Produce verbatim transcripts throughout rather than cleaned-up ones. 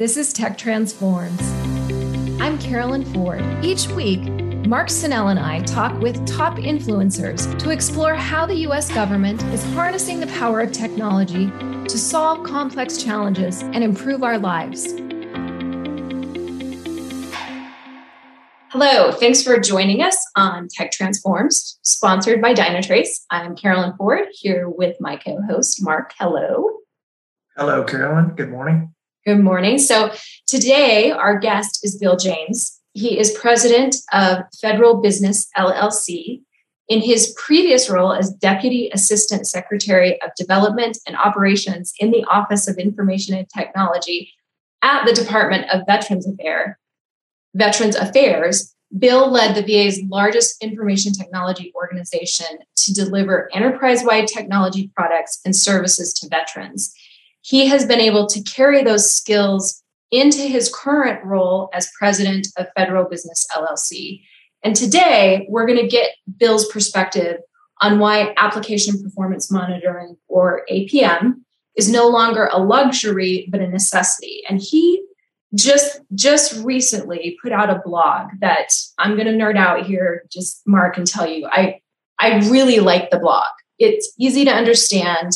This is Tech Transforms. I'm Carolyn Ford. Each week, Mark Senell and I talk with top influencers to explore how the U S government is harnessing the power of technology to solve complex challenges and improve our lives. Hello, thanks for joining us on Tech Transforms, sponsored by Dynatrace. I'm Carolyn Ford, here with my co-host, Mark. Hello. Hello, Carolyn. Good morning. Good morning. So today, our guest is Bill James. He is president of Federal Business, L L C. In his previous role as Deputy Assistant Secretary of Development and Operations in the Office of Information and Technology at the Department of Veterans Affairs, Veterans Affairs, Bill led the V A's largest information technology organization to deliver enterprise-wide technology products and services to veterans. He has been able to carry those skills into his current role as president of Federal Business, L L C. And today, we're going to get Bill's perspective on why application performance monitoring, or A P M, is no longer a luxury, but a necessity. And he just just recently put out a blog that I'm going to nerd out here, just Mark, and tell you, I, I really like the blog. It's easy to understand.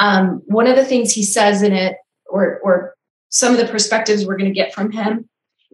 Um, one of the things he says in it, or or some of the perspectives we're going to get from him,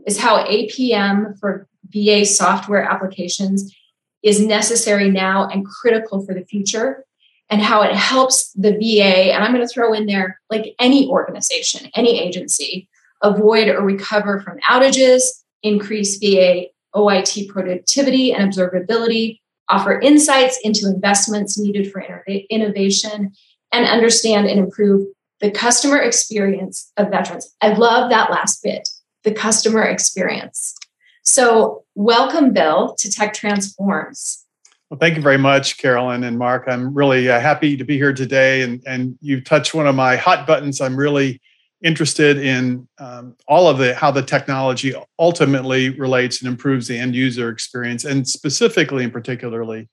is how A P M for V A software applications is necessary now and critical for the future, and how it helps the V A, and I'm going to throw in there, like any organization, any agency, avoid or recover from outages, increase V A O I T productivity and observability, offer insights into investments needed for innovation, and understand and improve the customer experience of veterans. I love that last bit, the customer experience. So welcome, Bill, to Tech Transforms. Well, thank you very much, Carolyn and Mark. I'm really uh, happy to be here today. And, and you've touched one of my hot buttons. I'm really interested in um, all of the how the technology ultimately relates and improves the end user experience, and specifically and particularly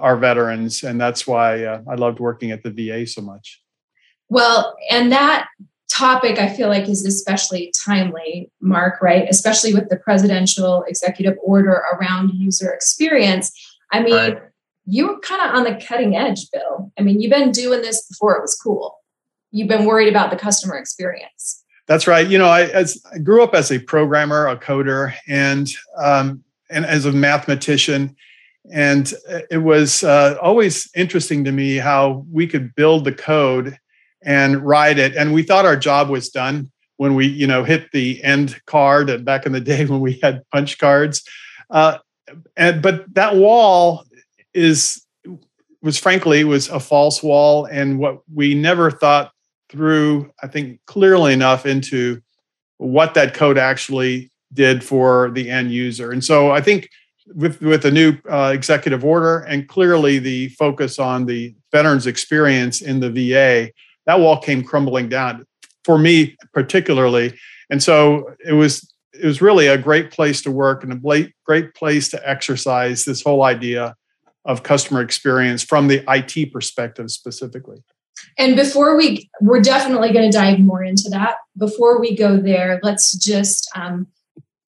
our veterans. And that's why uh, I loved working at the V A so much. Well, and that topic, I feel like, is especially timely, Mark, right? Especially with the presidential executive order around user experience. I mean, right. You were kind of on the cutting edge, Bill. I mean, you've been doing this before it was cool. You've been worried about the customer experience. That's right. You know, I, as, I grew up as a programmer, a coder, and um, and as a mathematician. And it was uh, always interesting to me how we could build the code and ride it. And we thought our job was done when we, you know, hit the end card, and back in the day when we had punch cards. Uh, and but that wall is was frankly was a false wall. And what we never thought through, I think, clearly enough into what that code actually did for the end user. And so I think with with the new uh, executive order and clearly the focus on the veterans experience in the V A, that wall came crumbling down for me particularly. And so it was it was really a great place to work and a great place to exercise this whole idea of customer experience from the I T perspective specifically. And before we, we're definitely going to dive more into that. Before we go there, let's just, um,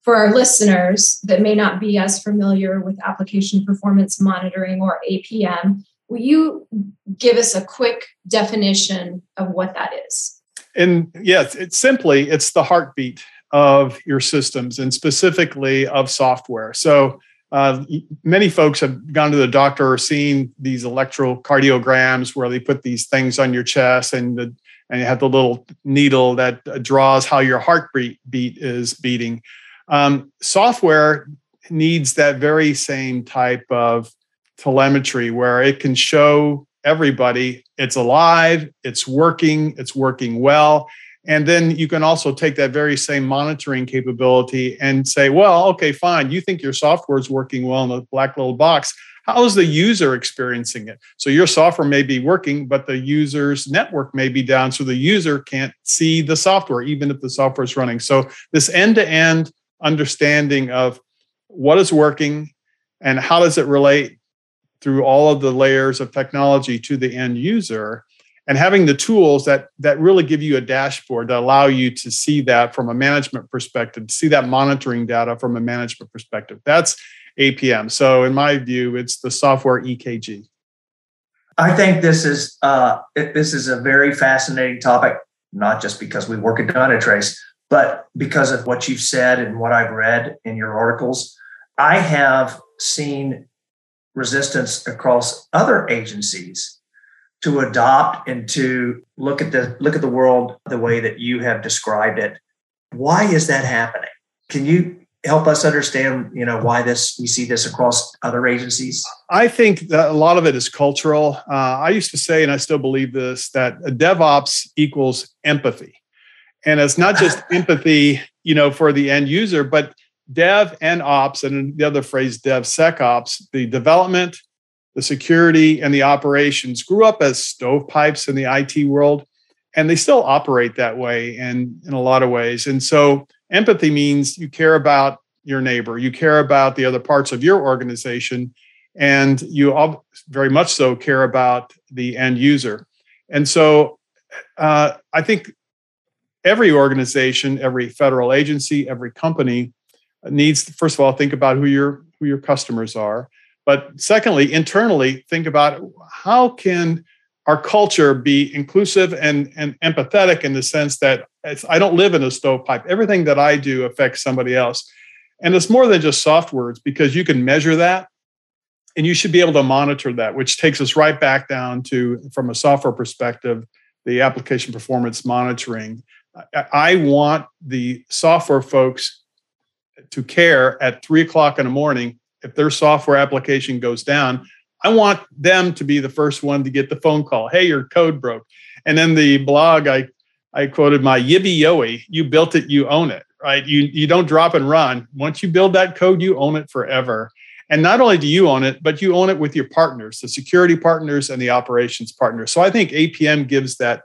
for our listeners that may not be as familiar with application performance monitoring, or A P M, will you give us a quick definition of what that is? And yes, it's simply, it's the heartbeat of your systems, and specifically of software. So uh, many folks have gone to the doctor or seen these electrocardiograms where they put these things on your chest, and the, and you have the little needle that draws how your heartbeat beat is beating. Um, software needs that very same type of telemetry where it can show everybody it's alive, it's working, it's working well. And then you can also take that very same monitoring capability and say, well, okay, fine. You think your software is working well in the black little box. How is the user experiencing it? So your software may be working, but the user's network may be down. So the user can't see the software, even if the software is running. So this end-to-end understanding of what is working and how does it relate through all of the layers of technology to the end user. and having the tools that that really give you a dashboard that allow you to see that from a management perspective, see that monitoring data from a management perspective. That's A P M. So in my view, it's the software E K G. I think this is uh, it, this is a very fascinating topic, not just because we work at Dynatrace, but because of what you've said and what I've read in your articles. I have seen resistance across other agencies to adopt and to look at the look at the world the way that you have described it. Why is that happening? Can you help us understand, you know, why this we see this across other agencies? I think that a lot of it is cultural. Uh, I used to say, and I still believe this, that DevOps equals empathy, and it's not just empathy, you know, for the end user, but Dev and Ops, and the other phrase, DevSecOps, the development, the security, and the operations grew up as stovepipes in the I T world, and they still operate that way in, in a lot of ways. And so empathy means you care about your neighbor, you care about the other parts of your organization, and you all very much so care about the end user. And so uh, I think every organization, every federal agency, every company needs to, first of all, think about who your who your customers are. But secondly, internally, think about how can our culture be inclusive and, and empathetic in the sense that it's, I don't live in a stovepipe. Everything that I do affects somebody else. And it's more than just soft words, because you can measure that and you should be able to monitor that, which takes us right back down to, from a software perspective, the application performance monitoring. I, I want the software folks to care at three o'clock in the morning. If their software application goes down, I want them to be the first one to get the phone call. Hey, your code broke. And in the blog, I, I quoted my Yibi Yoey, you built it, you own it, right? You, you don't drop and run. Once you build that code, you own it forever. And not only do you own it, but you own it with your partners, the security partners and the operations partners. So I think A P M gives that,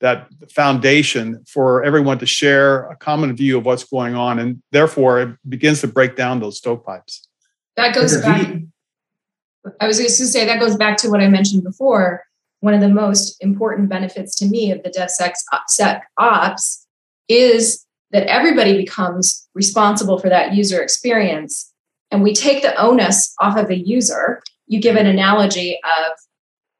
that foundation for everyone to share a common view of what's going on. And therefore, it begins to break down those stovepipes. That goes back, I was just going to say, that goes back to what I mentioned before. One of the most important benefits to me of the DevSecOps is that everybody becomes responsible for that user experience. And we take the onus off of the user. You give an analogy of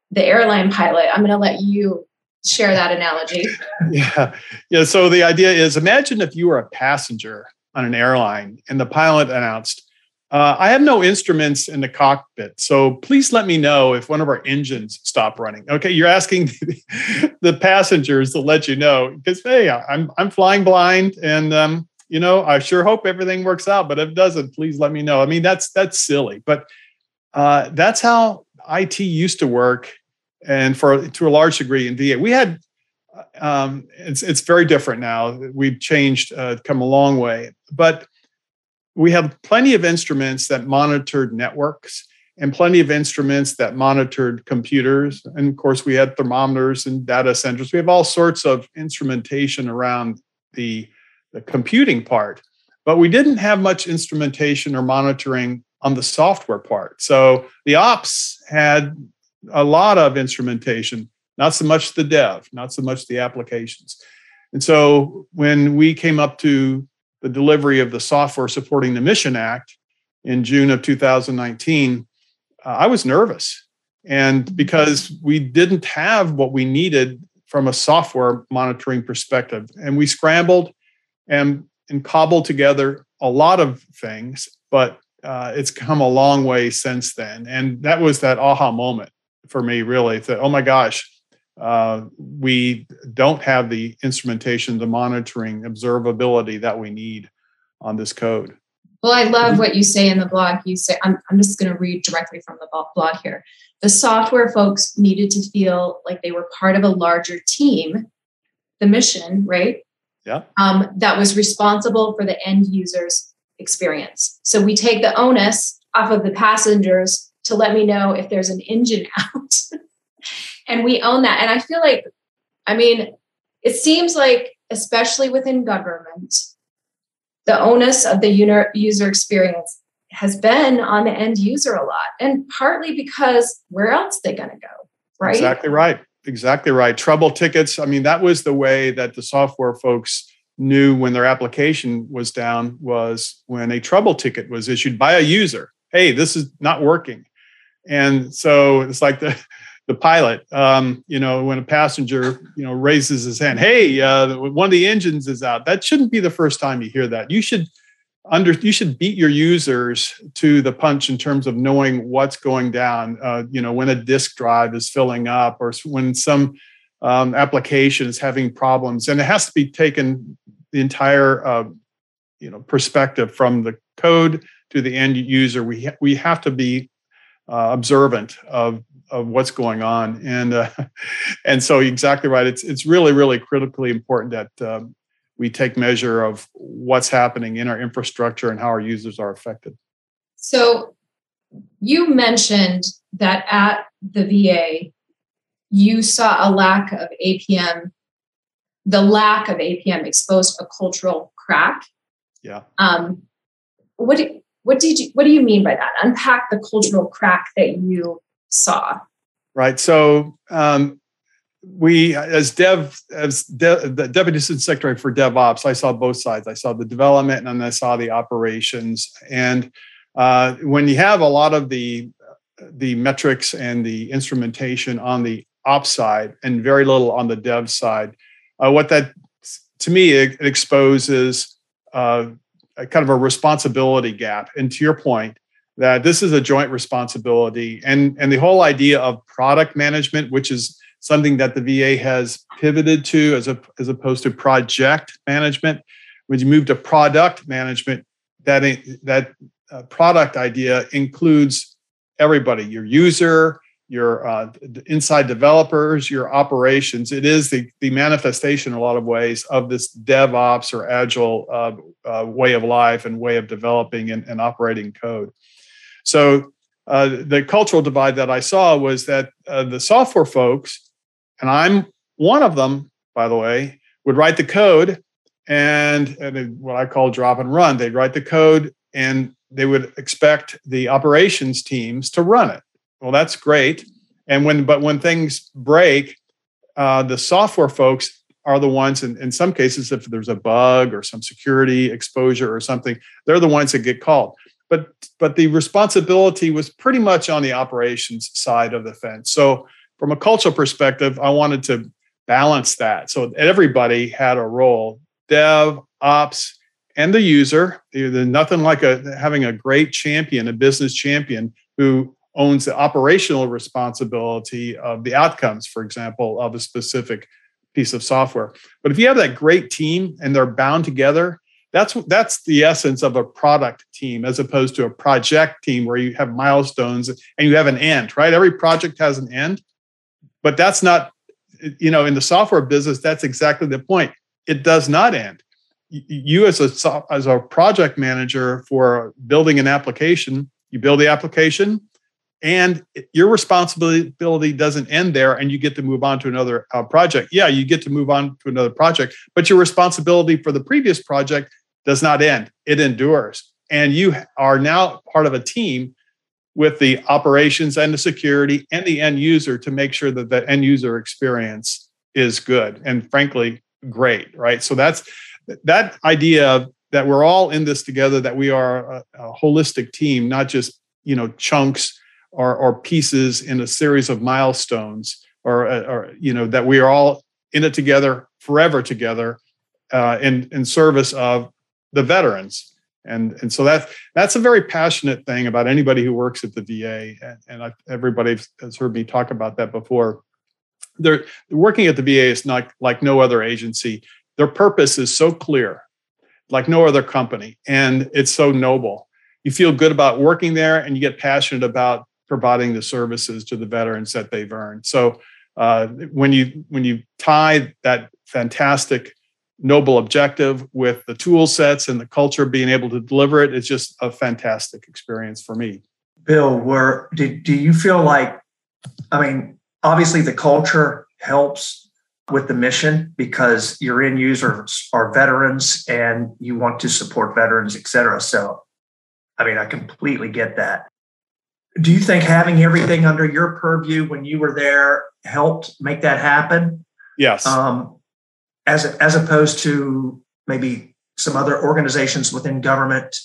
the airline pilot. I'm going to let you share that analogy. Yeah. Yeah. So the idea is, imagine if you were a passenger on an airline and the pilot announced, Uh, I have no instruments in the cockpit, so please let me know if one of our engines stop running. Okay, you're asking the passengers to let you know, because, hey, I'm I'm flying blind, and um, you know, I sure hope everything works out. But if it doesn't, please let me know. I mean, that's that's silly, but uh, that's how I T used to work, and for to a large degree in V A, we had. Um, it's it's very different now. We've changed, uh, come a long way, but. We have plenty of instruments that monitored networks and plenty of instruments that monitored computers. And of course, we had thermometers and data centers. We have all sorts of instrumentation around the, the computing part, but we didn't have much instrumentation or monitoring on the software part. So the ops had a lot of instrumentation, not so much the dev, not so much the applications. And so when we came up to the delivery of the Software Supporting the Mission Act in June of two thousand nineteen, uh, I was nervous. And because we didn't have what we needed from a software monitoring perspective. And we scrambled and, and cobbled together a lot of things, but uh, it's come a long way since then. And that was that aha moment for me, really, that, oh my gosh, Uh, we don't have the instrumentation, the monitoring, observability that we need on this code. Well, I love what you say in the blog. You say, I'm, I'm just going to read directly from the blog here. The software folks needed to feel like they were part of a larger team, the mission, right? Yeah. Um, that was responsible for the end user's experience. So we take the onus off of the passengers to let me know if there's an engine out. And we own that. And I feel like, I mean, it seems like, especially within government, the onus of the user experience has been on the end user a lot. And partly because where else are they going to go, right? Exactly right. Exactly right. Trouble tickets. I mean, that was the way that the software folks knew when their application was down, was when a trouble ticket was issued by a user. Hey, this is not working. And so it's like the the pilot, um, you know, when a passenger, you know, raises his hand, hey, uh, one of the engines is out. That shouldn't be the first time you hear that. You should under you should beat your users to the punch in terms of knowing what's going down. Uh, you know, when a disk drive is filling up, or when some um, application is having problems, and it has to be taken the entire uh, you know perspective from the code to the end user. We ha- we have to be uh, observant of. of what's going on. And uh, and so exactly right. It's it's really, really critically important that uh, we take measure of what's happening in our infrastructure and how our users are affected. So you mentioned that at the V A, you saw a lack of A P M, the lack of A P M exposed a cultural crack. Yeah. Um, what, do, what, did you, what do you mean by that? Unpack the cultural crack that you saw. Right. So um, we, as Dev, as De- the Deputy Assistant Secretary for DevOps, I saw both sides. I saw the development and then I saw the operations. And uh, when you have a lot of the the metrics and the instrumentation on the ops side and very little on the dev side, uh, what that, to me, it exposes uh, a kind of a responsibility gap. And to your point, that this is a joint responsibility, and, and the whole idea of product management, which is something that the V A has pivoted to as a, as opposed to project management. When you move to product management, that, that uh, product idea includes everybody, your user, your uh, inside developers, your operations. It is the, the manifestation in a lot of ways of this DevOps or Agile uh, uh, way of life and way of developing and, and operating code. So uh, the cultural divide that I saw was that uh, the software folks, and I'm one of them, by the way, would write the code and, and what I call drop and run. They'd write the code and they would expect the operations teams to run it. Well, that's great. And when, but when things break, uh, the software folks are the ones, and in some cases, if there's a bug or some security exposure or something, they're the ones that get called. But but the responsibility was pretty much on the operations side of the fence. So from a cultural perspective, I wanted to balance that. So everybody had a role, dev, ops, and the user. There's nothing like a, having a great champion, a business champion who owns the operational responsibility of the outcomes, for example, of a specific piece of software. But if you have that great team and they're bound together, That's that's the essence of a product team as opposed to a project team where you have milestones and you have an end, right? Every project has an end, but that's not, you know, in the software business, that's exactly the point. It does not end. You as a, as a project manager for building an application, you build the application and your responsibility doesn't end there and you get to move on to another uh, project. Yeah, you get to move on to another project, but your responsibility for the previous project does not end. It endures. And you are now part of a team with the operations and the security and the end user to make sure that the end user experience is good and, frankly, great, right? So that's that idea that we're all in this together, that we are a, a holistic team, not just, you know, chunks or, or pieces in a series of milestones, or, or, you know, that we are all in it together, forever together, uh, in, in service of the veterans. And, and so that's, that's a very passionate thing about anybody who works at the V A. And, and I, everybody has heard me talk about that before. They're, working at the V A is not like no other agency. Their purpose is so clear, like no other company. And it's so noble. You feel good about working there and you get passionate about providing the services to the veterans that they've earned. So uh, when you when you tie that fantastic, noble objective with the tool sets and the culture being able to deliver it, it's just a fantastic experience for me. Bill, were, did, do you feel like, I mean, obviously the culture helps with the mission because your end users are veterans and you want to support veterans, et cetera. So, I mean, I completely get that. Do you think having everything under your purview when you were there helped make that happen? Yes. Um, as as opposed to maybe some other organizations within government?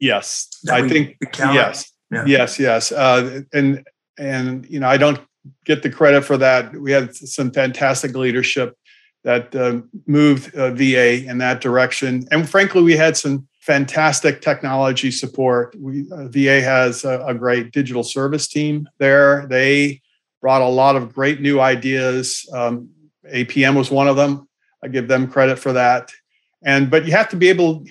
Yes, I think yes, yeah. yes, yes. Uh, and and you know, I don't get the credit for that. We had some fantastic leadership that uh, moved uh, V A in that direction, and frankly, we had some fantastic technology support. We, uh, V A has a, a great digital service team there. They brought a lot of great new ideas. Um, A P M was one of them. I give them credit for that. And but you have to be able.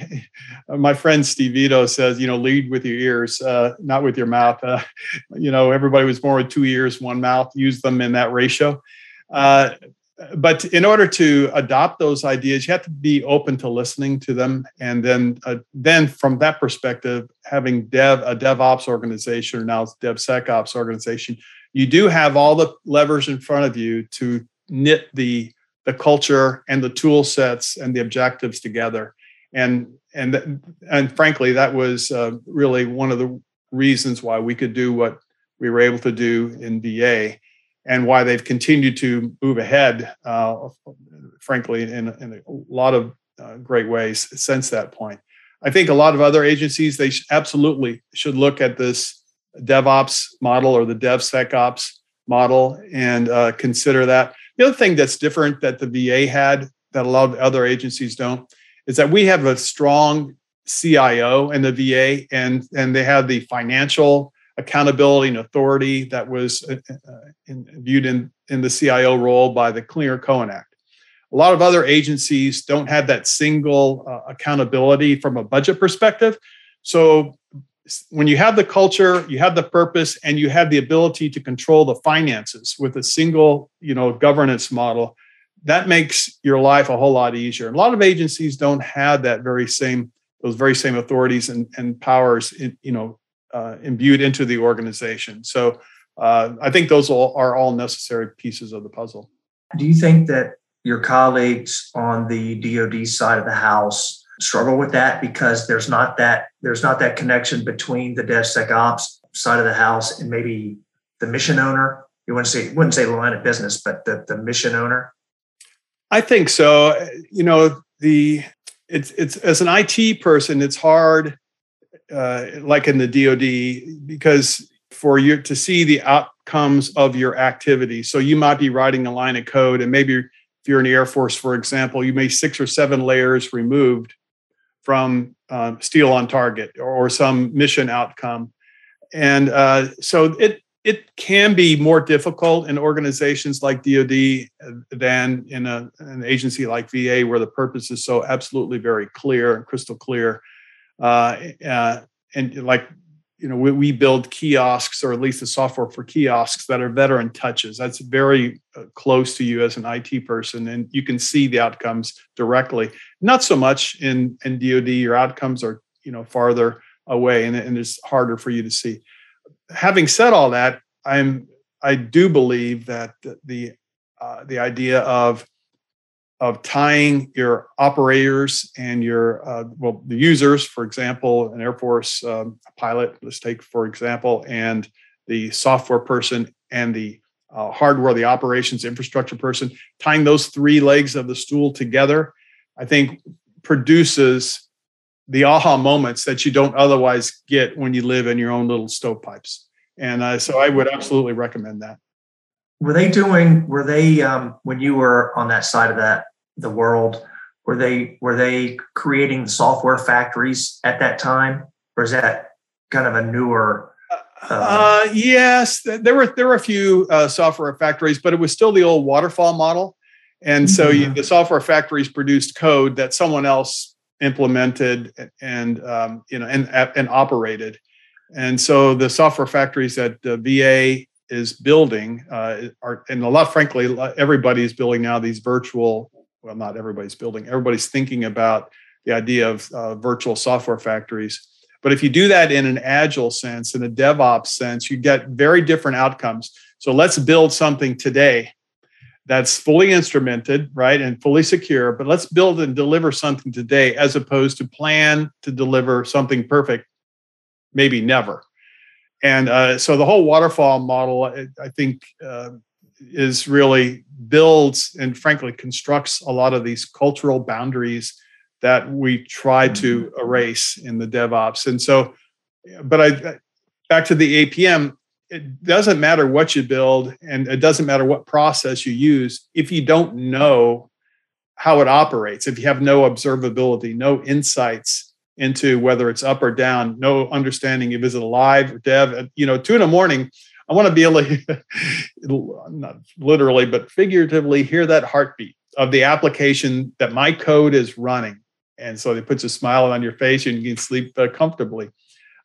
My friend Steve Vito says, you know, lead with your ears, uh, not with your mouth. Uh, you know, everybody was born with two ears, one mouth. Use them in that ratio. Uh, but in order to adopt those ideas, you have to be open to listening to them, and then uh, then from that perspective, having dev a DevOps organization, or now it's DevSecOps organization, you do have all the levers in front of you to knit the. the culture and the tool sets and the objectives together. And, and, and frankly, that was uh, really one of the reasons why we could do what we were able to do in V A and why they've continued to move ahead, uh, frankly, in, in a lot of uh, great ways since that point. I think a lot of other agencies, they sh- absolutely should look at this DevOps model or the DevSecOps model and uh, consider that. The other thing that's different that the V A had that a lot of other agencies don't is that we have a strong C I O in the V A, and, and they have the financial accountability and authority that was uh, in, viewed in, in the C I O role by the Clear Cohen Act. A lot of other agencies don't have that single uh, accountability from a budget perspective. So when you have the culture, you have the purpose, and you have the ability to control the finances with a single, you know, governance model, that makes your life a whole lot easier. And a lot of agencies don't have that very same, those very same authorities and, and powers, in, you know, uh, imbued into the organization. So uh, I think those are all necessary pieces of the puzzle. Do you think that your colleagues on the D O D side of the house struggle with that because there's not that there's not that connection between the DevSecOps side of the house and maybe the mission owner? You wouldn't say wouldn't say line of business, but the, the mission owner. I think so. You know, the it's it's as an I T person, it's hard, uh, like in the D O D, because for you to see the outcomes of your activity. So you might be writing a line of code, and maybe if you're in the Air Force, for example, you may six or seven layers removed from um, steel on target or, or some mission outcome. And uh, so it it can be more difficult in organizations like D O D than in a, an agency like V A, where the purpose is so absolutely very clear and crystal clear. Uh, uh, and like, you know, we, we build kiosks, or at least the software for kiosks that are veteran touches. That's very close to you as an I T person, and you can see the outcomes directly. Not so much in, in D O D, your outcomes are, you know, farther away, and, and it's harder for you to see. Having said all that, I'm I do believe that the uh, the idea of of tying your operators and your uh, well the users, for example, an Air Force um, pilot, let's take for example, and the software person and the uh, hardware, the operations infrastructure person, tying those three legs of the stool together, I think produces the aha moments that you don't otherwise get when you live in your own little stovepipes. And uh, so I would absolutely recommend that. Were they doing, were they, um, when you were on that side of that, the world, were they, were they creating software factories at that time? Or is that kind of a newer? Uh, uh, yes, there were, there were a few uh, software factories, but it was still the old waterfall model. And so you, the software factories produced code that someone else implemented and um, you know and and operated. And so the software factories that uh, V A is building uh, are, and a lot, frankly, everybody is building now these virtual. Well, not everybody's building. Everybody's thinking about the idea of uh, virtual software factories. But if you do that in an agile sense, in a DevOps sense, you get very different outcomes. So let's build something today that's fully instrumented, right, and fully secure. But let's build and deliver something today, as opposed to plan to deliver something perfect, maybe never. And uh, so the whole waterfall model, I, I think, uh, is really builds and frankly constructs a lot of these cultural boundaries that we try to erase in the DevOps. And so, but I, back to the A P M, it doesn't matter what you build and it doesn't matter what process you use if you don't know how it operates, if you have no observability, no insights into whether it's up or down, no understanding if it's alive or dev, you know, two in the morning, I want to be able to, not literally, but figuratively hear that heartbeat of the application that my code is running. And so it puts a smile on your face and you can sleep uh, comfortably.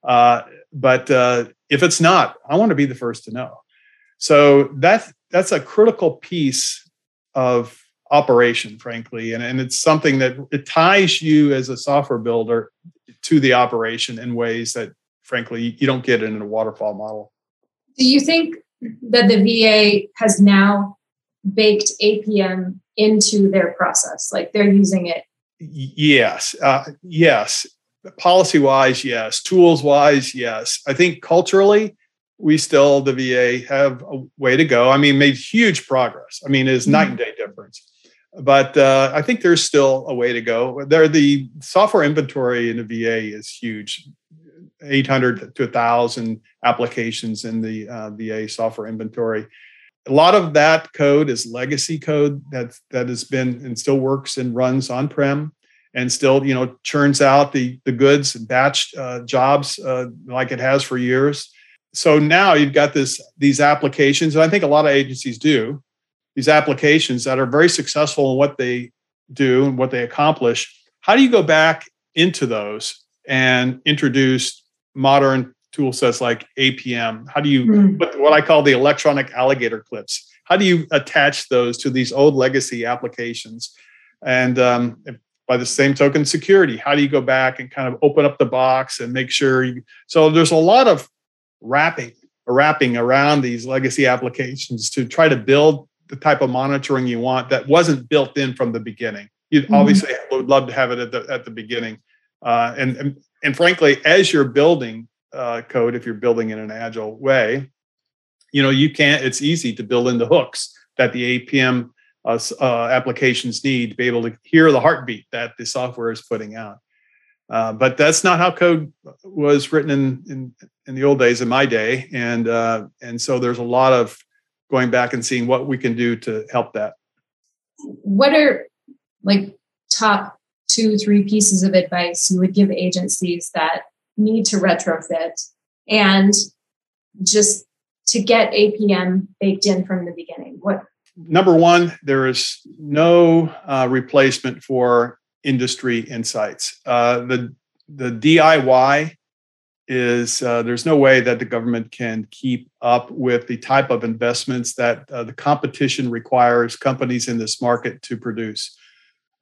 Uh, but uh, if it's not, I want to be the first to know. So that's, that's a critical piece of operation, frankly. And, and it's something that it ties you as a software builder to the operation in ways that, frankly, you don't get in a waterfall model. Do you think that the V A has now baked A P M into their process? Like they're using it? Yes. Uh, yes. Policy-wise, yes. Tools-wise, yes. I think culturally, we still, the V A, have a way to go. I mean, made huge progress. I mean, it's night and day difference. But uh, I think there's still a way to go. There, the software inventory in the V A is huge. eight hundred to one thousand applications in the uh, V A software inventory. A lot of that code is legacy code that, that has been and still works and runs on-prem and still, you know, churns out the, the goods and batched uh, jobs uh, like it has for years. So now you've got this these applications, and I think a lot of agencies do, these applications that are very successful in what they do and what they accomplish. How do you go back into those and introduce modern tool sets like A P M? How do you, mm. what I call the electronic alligator clips, how do you attach those to these old legacy applications? And um, by the same token, security, how do you go back and kind of open up the box and make sure you, so there's a lot of wrapping, wrapping around these legacy applications to try to build the type of monitoring you want that wasn't built in from the beginning. You mm. obviously would love to have it at the, at the beginning. Uh, and, and and frankly, as you're building uh, code, if you're building in an agile way, you know, you can't, it's easy to build in the hooks that the A P M uh, uh, applications need to be able to hear the heartbeat that the software is putting out. Uh, but that's not how code was written in, in, in the old days, in my day. And, uh, and so there's a lot of going back and seeing what we can do to help that. What are like top two, three pieces of advice you would give agencies that need to retrofit and just to get A P M baked in from the beginning? What? Number one, there is no uh, replacement for industry insights. Uh, the, the D I Y is, uh, there's no way that the government can keep up with the type of investments that uh, the competition requires companies in this market to produce.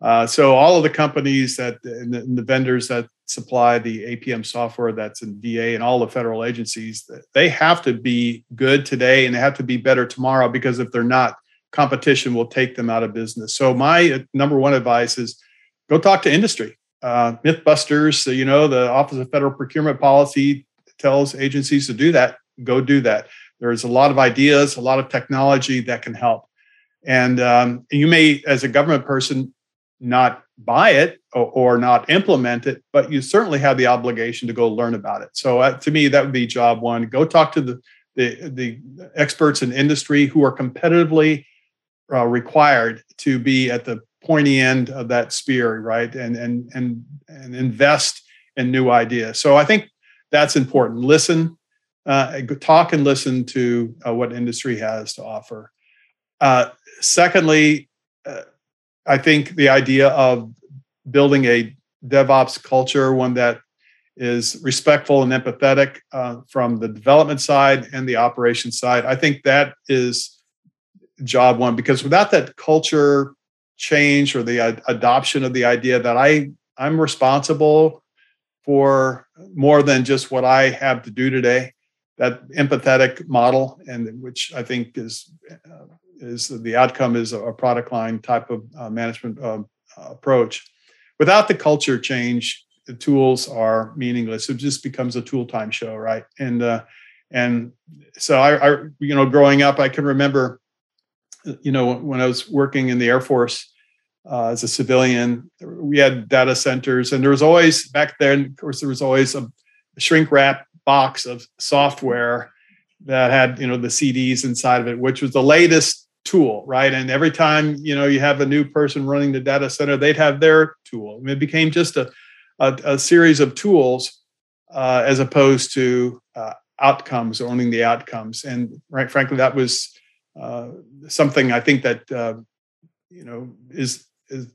Uh, so all of the companies that and the, and the vendors that supply the A P M software that's in V A and all the federal agencies, they have to be good today and they have to be better tomorrow, because if they're not, competition will take them out of business. So my number one advice is go talk to industry. Uh, Mythbusters, so, you know, the Office of Federal Procurement Policy tells agencies to do that. Go do that. There's a lot of ideas, a lot of technology that can help. And um, you may, as a government person, not buy it or, or not implement it, but you certainly have the obligation to go learn about it. So uh, to me, that would be job one. Go talk to the, the, the experts in industry who are competitively uh, required to be at the pointy end of that spear, right? And, and, and, and invest in new ideas. So I think that's important. Listen, uh, talk and listen to uh, what industry has to offer. Uh, secondly, uh, I think the idea of building a DevOps culture, one that is respectful and empathetic uh, from the development side and the operations side, I think that is job one, because without that culture change or the ad- adoption of the idea that I, I'm responsible for more than just what I have to do today, that empathetic model, and which I think is... Uh, is the outcome is a product line type of uh, management um, approach. Without the culture change, the tools are meaningless. It just becomes a tool time show, right? And uh, And so I, I, you know, growing up, I can remember, you know, when I was working in the Air Force uh, as a civilian, we had data centers, and there was always, back then, of course, there was always a shrink wrap box of software that had, you know, the C Ds inside of it, which was the latest tool, right? And every time, you know, you have a new person running the data center, they'd have their tool. I mean, it became just a, a, a series of tools uh, as opposed to uh, outcomes, owning the outcomes. And right, frankly, that was uh, something I think that, uh, you know, is, is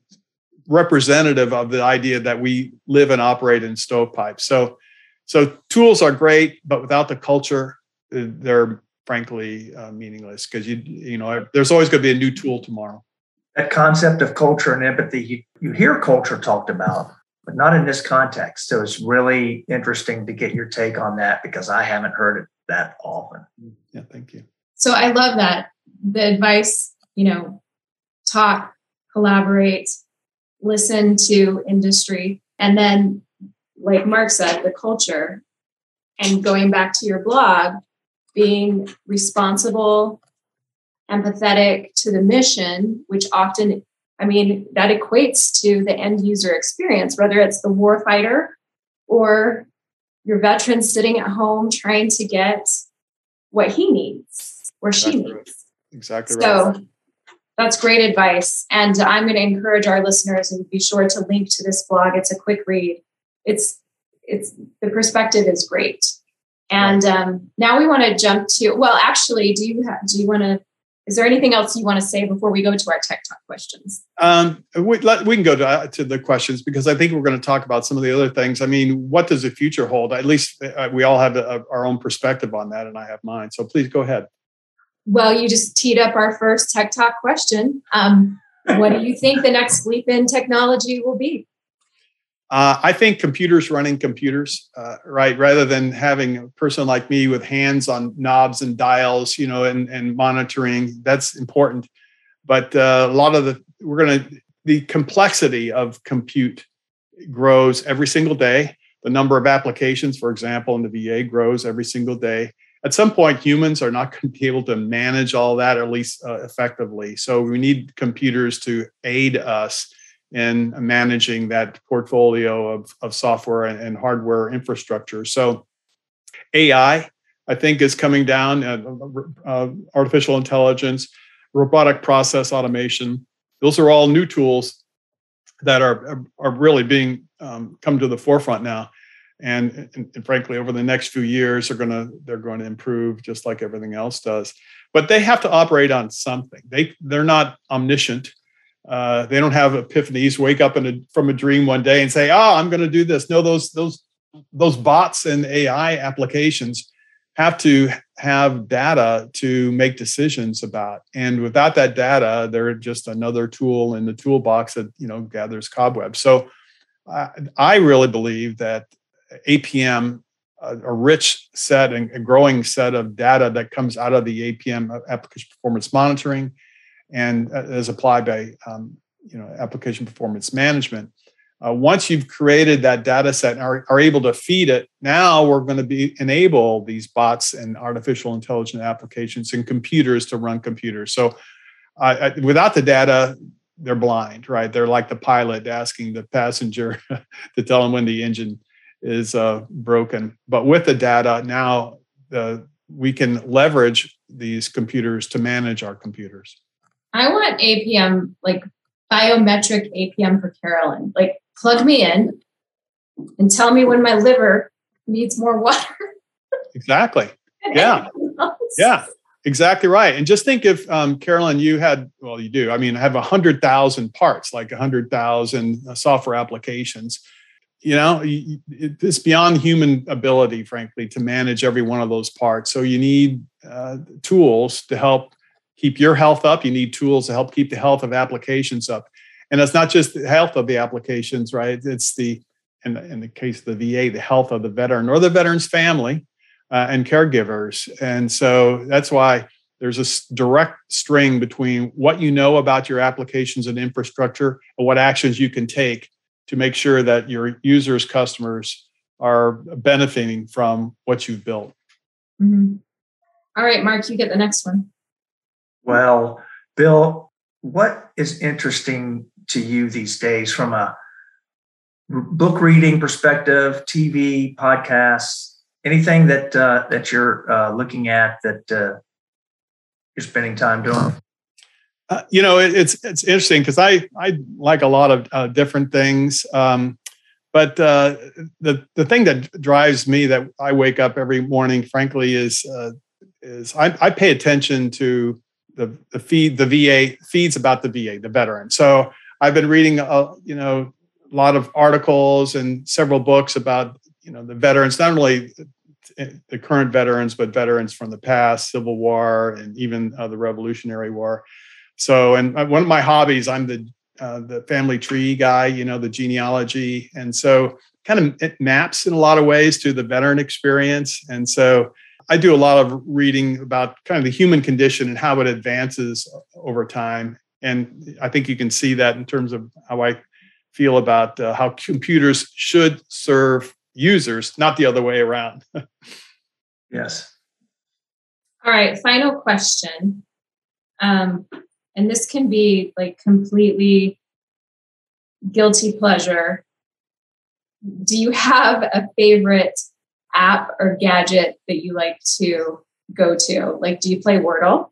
representative of the idea that we live and operate in stovepipes. So, so tools are great, but without the culture, they're frankly uh, meaningless, because you you know there's always going to be a new tool tomorrow. That concept of culture and empathy, you, you hear culture talked about, but not in this context. So it's really interesting to get your take on that, because I haven't heard it that often. Yeah, thank you. So I love that. The advice, you know, talk, collaborate, listen to industry, and then, like Mark said, the culture. And going back to your blog, being responsible, empathetic to the mission, which often, I mean, that equates to the end user experience, whether it's the warfighter or your veteran sitting at home trying to get what he needs or she exactly needs. Right. Exactly right. So that's great advice. And I'm going to encourage our listeners, and be sure to link to this blog. It's a quick read. It's It's the perspective is great. And um, now we want to jump to, well, actually, do you have, do you want to, is there anything else you want to say before we go to our Tech Talk questions? Um, we, let, we can go to, uh, to the questions, because I think we're going to talk about some of the other things. I mean, what does the future hold? At least uh, we all have a, our own perspective on that, and I have mine. So please go ahead. Well, you just teed up our first Tech Talk question. Um, what do you think the next leap in technology will be? Uh, I think computers running computers, uh, right? Rather than having a person like me with hands on knobs and dials, you know, and, and monitoring, that's important. But uh, a lot of the, we're going to, the complexity of compute grows every single day. The number of applications, for example, in the V A grows every single day. At some point, humans are not going to be able to manage all that, or at least uh, effectively. So we need computers to aid us in managing that portfolio of, of software and, and hardware infrastructure. So A I, I think, is coming down, uh, uh, artificial intelligence, robotic process automation. Those are all new tools that are, are really being um, come to the forefront now. And, and, and frankly, over the next few years, they're going to they're going to improve just like everything else does. But they have to operate on something. They, they're not omniscient. Uh, they don't have epiphanies, wake up in a, from a dream one day and say, oh, I'm going to do this. No, those those those bots and A I applications have to have data to make decisions about. And without that data, they're just another tool in the toolbox that, you know, gathers cobwebs. So uh, I really believe that A P M, a, a rich set and a growing set of data that comes out of the A P M, application performance monitoring, and as applied by, um, you know, application performance management. Uh, once you've created that data set and are, are able to feed it, now we're going to be enable these bots and artificial intelligent applications and computers to run computers. So uh, I, without the data, they're blind, right? They're like the pilot asking the passenger to tell them when the engine is uh, broken. But with the data, now uh, we can leverage these computers to manage our computers. I want A P M, like biometric A P M for Carolyn. Like, plug me in and tell me when my liver needs more water. Exactly. Yeah. Yeah, exactly right. And just think if, um, Carolyn, you had, well, you do, I mean, I have one hundred thousand parts, like one hundred thousand software applications. You know, it's beyond human ability, frankly, to manage every one of those parts. So you need uh, tools to help keep your health up. You need tools to help keep the health of applications up. And it's not just the health of the applications, right? It's the, in the, in the case of the V A, the health of the veteran or the veteran's family uh, and caregivers. And so that's why there's a direct string between what you know about your applications and infrastructure and what actions you can take to make sure that your users, customers are benefiting from what you've built. Mm-hmm. All right, Mark, you get the next one. Well, Bill, what is interesting to you these days from a book reading perspective, T V, podcasts, anything that uh, that you're uh, looking at that uh, you're spending time doing? Uh, you know, it, it's it's interesting because I I like a lot of uh, different things, um, but uh, the the thing that drives me that I wake up every morning, frankly, is uh, is I, I pay attention to the the feed the V A feeds about the V A, the veteran. So I've been reading a you know a lot of articles and several books about you know the veterans, not only the current veterans, but veterans from the past, Civil War, and even uh, the Revolutionary War. So, and one of my hobbies, I'm the uh, the family tree guy, you know, the genealogy, and so kind of it maps in a lot of ways to the veteran experience. And so, I do a lot of reading about kind of the human condition and how it advances over time. And I think you can see that in terms of how I feel about uh, how computers should serve users, not the other way around. Yes. All right. Final question. Um, And this can be like completely guilty pleasure. Do you have a favorite app or gadget that you like to go to? Like, do you play Wordle?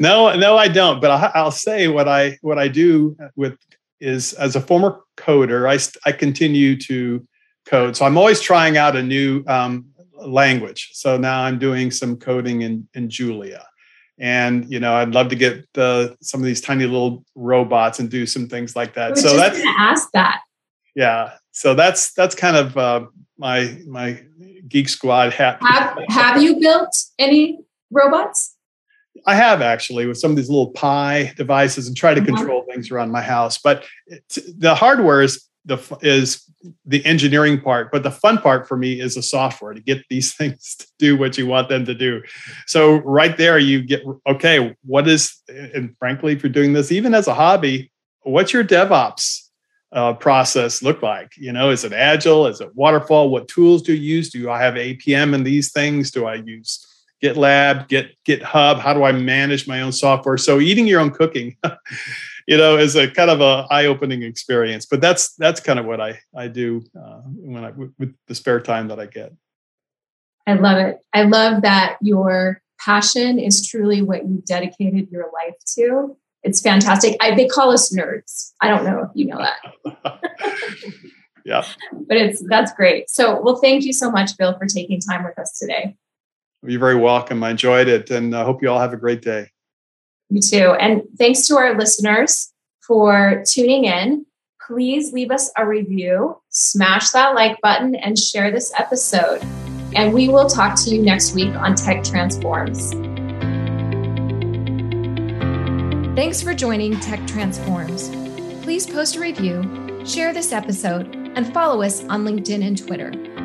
no, no, I don't. But I, I'll say what I what I do with is as a former coder, I I continue to code. So I'm always trying out a new Um, language. So now I'm doing some coding in, in Julia. And, you know, I'd love to get the, some of these tiny little robots and do some things like that. We're so just that's going to ask that. Yeah. So that's, that's kind of uh, my, my Geek Squad hat. Have, have you built any robots? I have actually with some of these little Pi devices and try to mm-hmm. control things around my house, but it's, the hardware is the, is the engineering part, but the fun part for me is the software to get these things to do what you want them to do. So right there, you get, okay, what is, and frankly, if you're doing this, even as a hobby, what's your DevOps uh, process look like? You know, is it agile? Is it waterfall? What tools do you use? Do I have A P M in these things? Do I use GitLab, Git, GitHub? How do I manage my own software? So eating your own cooking you know, is a kind of a eye-opening experience, but that's, that's kind of what I, I do uh, when I, w- with the spare time that I get. I love it. I love that your passion is truly what you dedicated your life to. It's fantastic. I, they call us nerds. I don't know if you know that. Yeah. But it's, that's great. So, well, thank you so much, Bill, for taking time with us today. You're very welcome. I enjoyed it and I hope you all have a great day. You too. And thanks to our listeners for tuning in. Please leave us a review, smash that like button, and share this episode. And we will talk to you next week on Tech Transforms. Thanks for joining Tech Transforms. Please post a review, share this episode, and follow us on LinkedIn and Twitter.